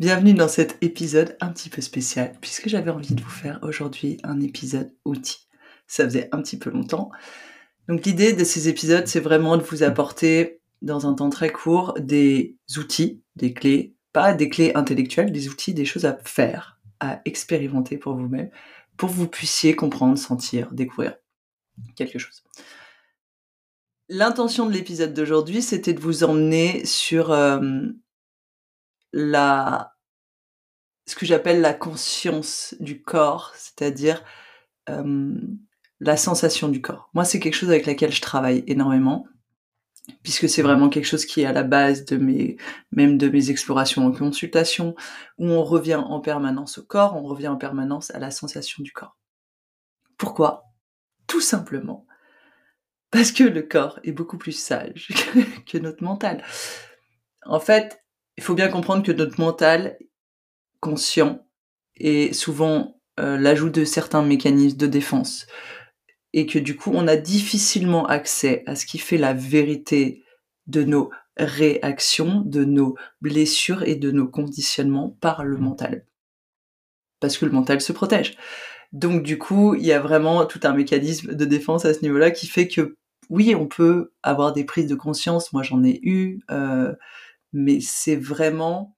Bienvenue dans cet épisode un petit peu spécial, puisque j'avais envie de vous faire aujourd'hui un épisode outil. Ça faisait un petit peu longtemps. Donc l'idée de ces épisodes, c'est vraiment de vous apporter, dans un temps très court, des outils, des clés, pas des clés intellectuelles, des outils, des choses à faire, à expérimenter pour vous-même, pour que vous puissiez comprendre, sentir, découvrir quelque chose. L'intention de l'épisode d'aujourd'hui, c'était de vous emmener sur ce que j'appelle la conscience du corps, c'est-à-dire la sensation du corps. Moi, c'est quelque chose avec laquelle je travaille énormément, puisque c'est vraiment quelque chose qui est à la base de mes explorations en consultation, où on revient en permanence au corps, on revient en permanence à la sensation du corps. Pourquoi ? Tout simplement parce que le corps est beaucoup plus sage que notre mental. En fait, il faut bien comprendre que notre mental conscient est souvent l'ajout de certains mécanismes de défense et que du coup, on a difficilement accès à ce qui fait la vérité de nos réactions, de nos blessures et de nos conditionnements par le mental. Parce que le mental se protège. Donc du coup, il y a vraiment tout un mécanisme de défense à ce niveau-là qui fait que, oui, on peut avoir des prises de conscience, moi j'en ai eu, mais c'est vraiment...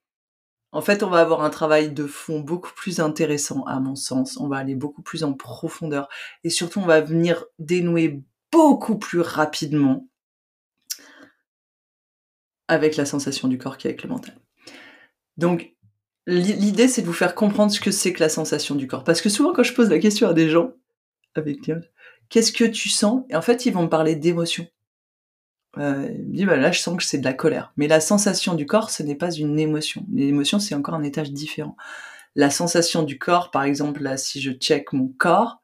En fait, on va avoir un travail de fond beaucoup plus intéressant à mon sens, on va aller beaucoup plus en profondeur, et surtout on va venir dénouer beaucoup plus rapidement avec la sensation du corps qu'avec le mental. Donc, l'idée, c'est de vous faire comprendre ce que c'est que la sensation du corps. Parce que souvent, quand je pose la question à des gens, qu'est-ce que tu sens ? Et en fait, ils vont me parler d'émotion. Ils me disent, là, je sens que c'est de la colère. Mais la sensation du corps, ce n'est pas une émotion. L'émotion, c'est encore un étage différent. La sensation du corps, par exemple, là, si je check mon corps,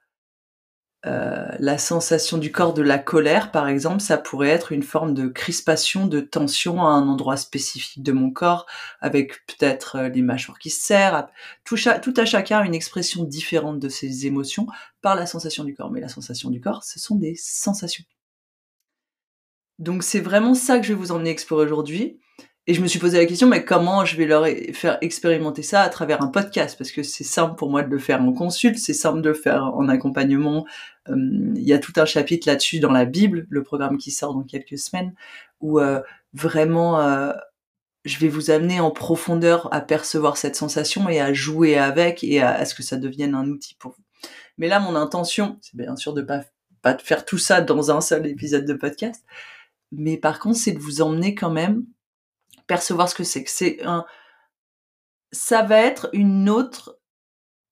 la sensation du corps de la colère, par exemple, ça pourrait être une forme de crispation, de tension à un endroit spécifique de mon corps, avec peut-être les mâchoires qui se serrent. Tout à chacun une expression différente de ses émotions par la sensation du corps. Mais la sensation du corps, ce sont des sensations. Donc c'est vraiment ça que je vais vous emmener explorer aujourd'hui. Et je me suis posé la question, mais comment je vais leur faire expérimenter ça à travers un podcast ? Parce que c'est simple pour moi de le faire en consulte, c'est simple de le faire en accompagnement. Il y a tout un chapitre là-dessus dans la Bible, le programme qui sort dans quelques semaines, où vraiment je vais vous amener en profondeur à percevoir cette sensation et à jouer avec et à ce que ça devienne un outil pour vous. Mais là, mon intention, c'est bien sûr de pas de faire tout ça dans un seul épisode de podcast, mais par contre, c'est de vous emmener quand même percevoir ce que c'est. Ça va être une autre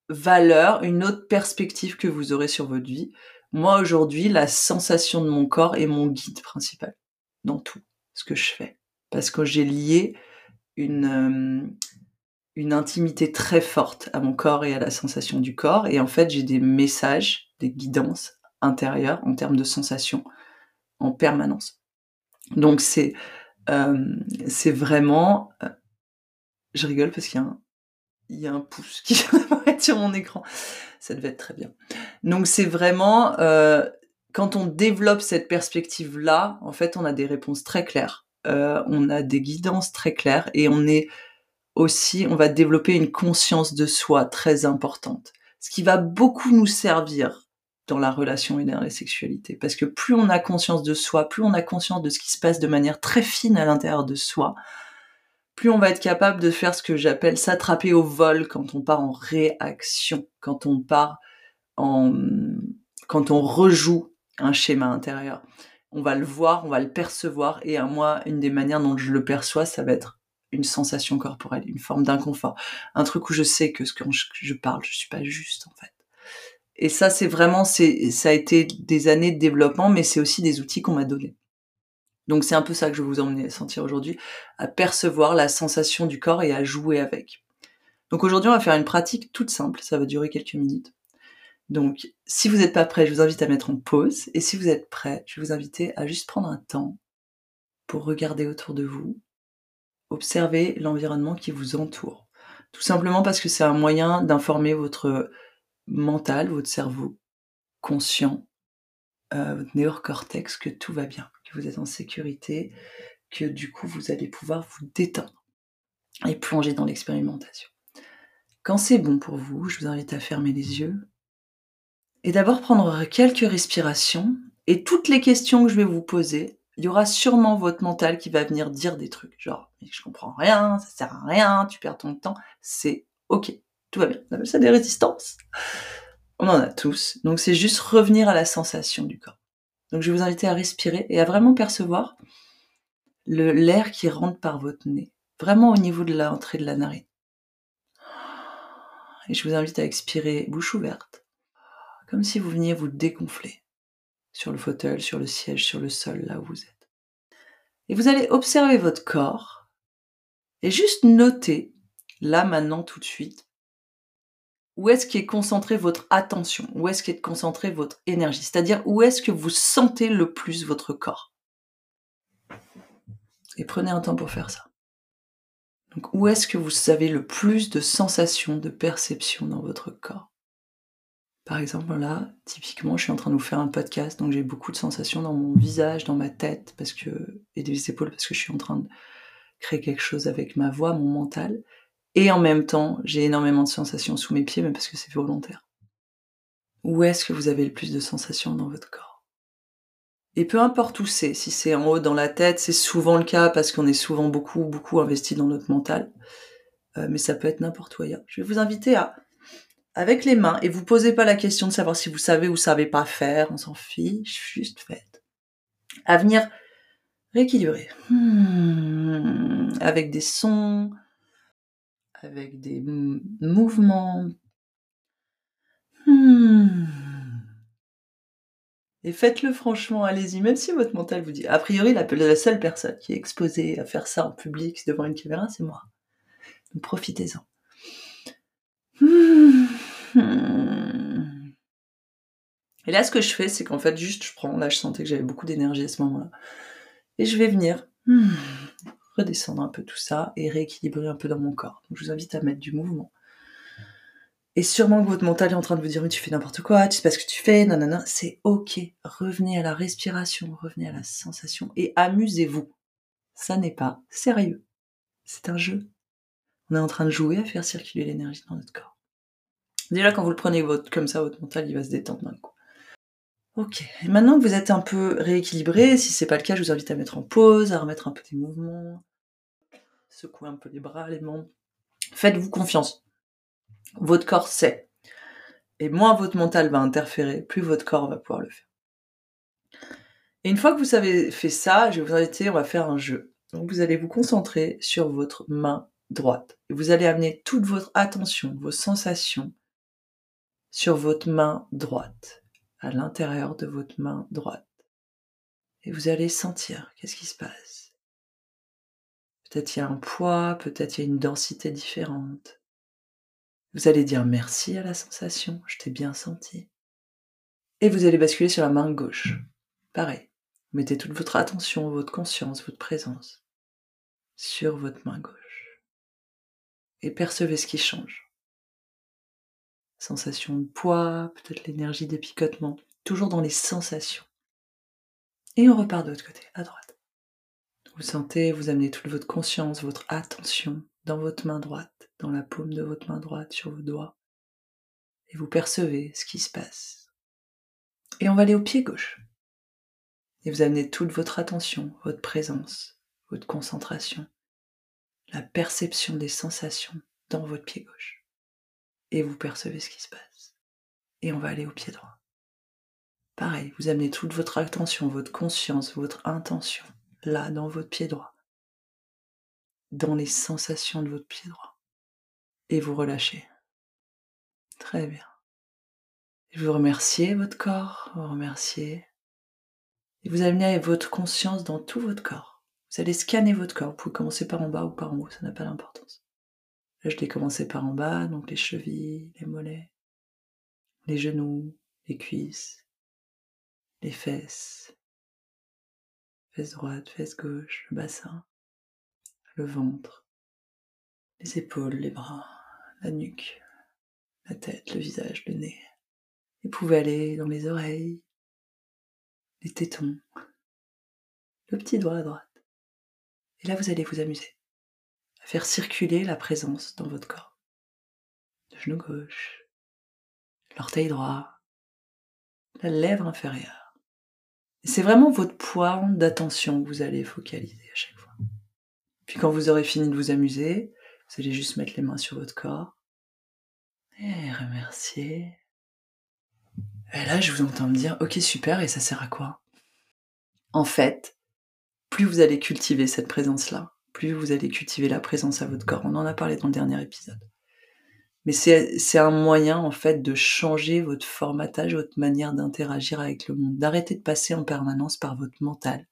valeur, une autre perspective que vous aurez sur votre vie. Moi, aujourd'hui, la sensation de mon corps est mon guide principal dans tout ce que je fais. Parce que j'ai lié une intimité très forte à mon corps et à la sensation du corps. Et en fait, j'ai des messages, des guidances intérieures en termes de sensations en permanence. Donc, c'est vraiment... Je rigole parce qu'il y a un pouce qui vient d'apparaître sur mon écran. Ça devait être très bien. Donc c'est vraiment... quand on développe cette perspective-là, en fait, on a des réponses très claires. On a des guidances très claires et on va développer une conscience de soi très importante. Ce qui va beaucoup nous servir dans la relation et dans la sexualité. Parce que plus on a conscience de soi, plus on a conscience de ce qui se passe de manière très fine à l'intérieur de soi, plus on va être capable de faire ce que j'appelle s'attraper au vol quand on part en réaction, quand on rejoue un schéma intérieur. On va le voir, on va le percevoir, et moi, une des manières dont je le perçois, ça va être une sensation corporelle, une forme d'inconfort. Un truc où je sais que quand je parle, je suis pas juste, en fait. Et ça, c'est vraiment, ça a été des années de développement, mais c'est aussi des outils qu'on m'a donnés. Donc, c'est un peu ça que je vais vous emmener sentir aujourd'hui, à percevoir la sensation du corps et à jouer avec. Donc, aujourd'hui, on va faire une pratique toute simple. Ça va durer quelques minutes. Donc, si vous n'êtes pas prêt, je vous invite à mettre en pause. Et si vous êtes prêt, je vais vous inviter à juste prendre un temps pour regarder autour de vous, observer l'environnement qui vous entoure. Tout simplement parce que c'est un moyen d'informer votre mental, votre cerveau conscient, votre néocortex, que tout va bien, que vous êtes en sécurité, que du coup vous allez pouvoir vous détendre. et plongez dans l'expérimentation. Quand c'est bon pour vous, je vous invite à fermer les yeux et d'abord prendre quelques respirations. Et toutes les questions que je vais vous poser, il y aura sûrement votre mental qui va venir dire des trucs, genre « je comprends rien, ça sert à rien, tu perds ton temps », c'est ok, tout va bien. On appelle ça des résistances. On en a tous, donc c'est juste revenir à la sensation du corps. Donc je vais vous inviter à respirer et à vraiment percevoir l'air qui rentre par votre nez, vraiment au niveau de l'entrée de la narine. Et je vous invite à expirer bouche ouverte, comme si vous veniez vous dégonfler sur le fauteuil, sur le siège, sur le sol, là où vous êtes. Et vous allez observer votre corps et juste noter, là, maintenant, tout de suite, où est-ce qu'est concentrée votre attention, où est-ce qu'est concentrée votre énergie, c'est-à-dire où est-ce que vous sentez le plus votre corps. Et prenez un temps pour faire ça. Donc, où est-ce que vous avez le plus de sensations, de perceptions dans votre corps? Par exemple, là, typiquement, je suis en train de vous faire un podcast, donc j'ai beaucoup de sensations dans mon visage, dans ma tête, parce que, et des épaules, parce que je suis en train de créer quelque chose avec ma voix, mon mental. Et en même temps, j'ai énormément de sensations sous mes pieds, mais parce que c'est volontaire. Où est-ce que vous avez le plus de sensations dans votre corps? Et peu importe où c'est, si c'est en haut, dans la tête, c'est souvent le cas, parce qu'on est souvent beaucoup investi dans notre mental. Mais ça peut être n'importe où ailleurs. Je vais vous inviter à... Avec les mains, et vous posez pas la question de savoir si vous savez ou savez pas faire, on s'en fiche, juste faites. À venir rééquilibrer. Avec des sons, avec des mouvements. Et faites-le franchement, allez-y, même si votre mental vous dit. A priori, la seule personne qui est exposée à faire ça en public devant une caméra, c'est moi. Donc profitez-en. Et là, ce que je fais, c'est qu'en fait, juste, je prends, là, je sentais que j'avais beaucoup d'énergie à ce moment-là. Et je vais venir redescendre un peu tout ça et rééquilibrer un peu dans mon corps. Donc, je vous invite à mettre du mouvement. Et sûrement que votre mental est en train de vous dire, mais tu fais n'importe quoi, tu sais pas ce que tu fais, nanana. C'est ok. Revenez à la respiration, revenez à la sensation et amusez-vous. Ça n'est pas sérieux. C'est un jeu. On est en train de jouer à faire circuler l'énergie dans notre corps. Déjà, quand vous le prenez comme ça, votre mental, il va se détendre d'un coup. Ok, et maintenant que vous êtes un peu rééquilibré, si c'est pas le cas, je vous invite à mettre en pause, à remettre un peu des mouvements, secouer un peu les bras, les membres. Faites-vous confiance. Votre corps sait. Et moins votre mental va interférer, plus votre corps va pouvoir le faire. Et une fois que vous avez fait ça, je vais vous inviter, on va faire un jeu. Donc vous allez vous concentrer sur votre main droite. Et vous allez amener toute votre attention, vos sensations, sur votre main droite, à l'intérieur de votre main droite. Et vous allez sentir qu'est-ce qui se passe. Peut-être il y a un poids, peut-être il y a une densité différente. Vous allez dire merci à la sensation, je t'ai bien senti. Et vous allez basculer sur la main gauche. Pareil, vous mettez toute votre attention, votre conscience, votre présence sur votre main gauche. Et percevez ce qui change. Sensation de poids, peut-être l'énergie des picotements, toujours dans les sensations. Et on repart de l'autre côté, à droite. Vous sentez, vous amenez toute votre conscience, votre attention dans votre main droite, dans la paume de votre main droite, sur vos doigts. Et vous percevez ce qui se passe. Et on va aller au pied gauche. Et vous amenez toute votre attention, votre présence, votre concentration, la perception des sensations dans votre pied gauche. Et vous percevez ce qui se passe. Et on va aller au pied droit. Pareil, vous amenez toute votre attention, votre conscience, votre intention, là, dans votre pied droit. Dans les sensations de votre pied droit. Et vous relâchez. Très bien. Et vous remerciez votre corps, vous remerciez. Et vous amenez votre conscience dans tout votre corps. Vous allez scanner votre corps, vous pouvez commencer par en bas ou par en haut, ça n'a pas d'importance. Là, je l'ai commencé par en bas, donc les chevilles, les mollets, les genoux, les cuisses, les fesses, fesses droite, fesses gauche, le bassin, le ventre, les épaules, les bras, la nuque, la tête, le visage, le nez. Vous pouvez aller dans les oreilles, les tétons, le petit doigt à droite. Et là, vous allez vous amuser faire circuler la présence dans votre corps. Le genou gauche, l'orteil droit, la lèvre inférieure. Et c'est vraiment votre point d'attention que vous allez focaliser à chaque fois. Puis quand vous aurez fini de vous amuser, vous allez juste mettre les mains sur votre corps et remercier. Et là, je vous entends me dire « Ok, super, et ça sert à quoi ?» En fait, plus vous allez cultiver cette présence-là, plus vous allez cultiver la présence à votre corps. On en a parlé dans le dernier épisode. Mais c'est un moyen, en fait, de changer votre formatage, votre manière d'interagir avec le monde, d'arrêter de passer en permanence par votre mental,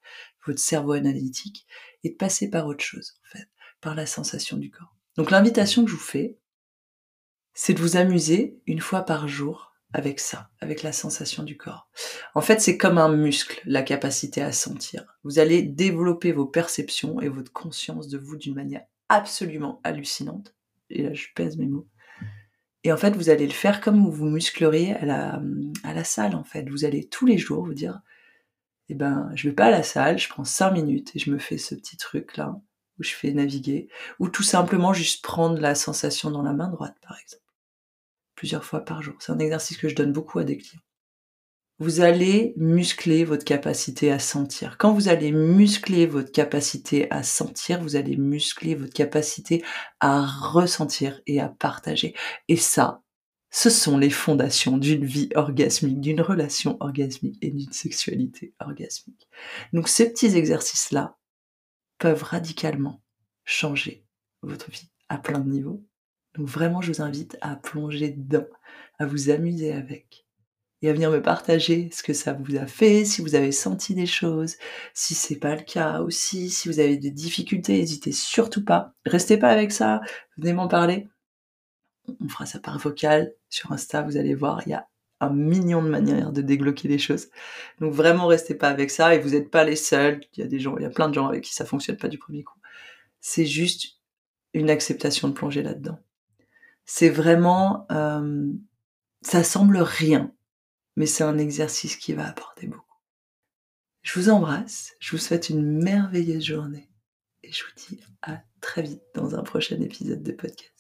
votre cerveau analytique, et de passer par autre chose, en fait, par la sensation du corps. Donc l'invitation que je vous fais, c'est de vous amuser une fois par jour avec ça, avec la sensation du corps. En fait, c'est comme un muscle, la capacité à sentir. Vous allez développer vos perceptions et votre conscience de vous d'une manière absolument hallucinante. Et là, je pèse mes mots. Et en fait, vous allez le faire comme vous vous muscleriez à la salle, en fait. Vous allez tous les jours vous dire, eh ben, je vais pas à la salle, je prends 5 minutes et je me fais ce petit truc-là, où je fais naviguer, ou tout simplement juste prendre la sensation dans la main droite, par exemple. Plusieurs fois par jour. C'est un exercice que je donne beaucoup à des clients. Vous allez muscler votre capacité à sentir. Quand vous allez muscler votre capacité à sentir, vous allez muscler votre capacité à ressentir et à partager. Et ça, ce sont les fondations d'une vie orgasmique, d'une relation orgasmique et d'une sexualité orgasmique. Donc ces petits exercices-là peuvent radicalement changer votre vie à plein de niveaux. Donc vraiment, je vous invite à plonger dedans, à vous amuser avec. Et à venir me partager ce que ça vous a fait, si vous avez senti des choses, si c'est pas le cas aussi, si vous avez des difficultés, n'hésitez surtout pas. Restez pas avec ça, venez m'en parler. On fera ça par vocal, sur Insta, vous allez voir, il y a un million de manières de débloquer les choses. Donc vraiment, restez pas avec ça et vous n'êtes pas les seuls. Il y a plein de gens avec qui ça fonctionne pas du premier coup. C'est juste une acceptation de plonger là-dedans. C'est vraiment... ça semble rien, mais c'est un exercice qui va apporter beaucoup. Je vous embrasse, je vous souhaite une merveilleuse journée et je vous dis à très vite dans un prochain épisode de podcast.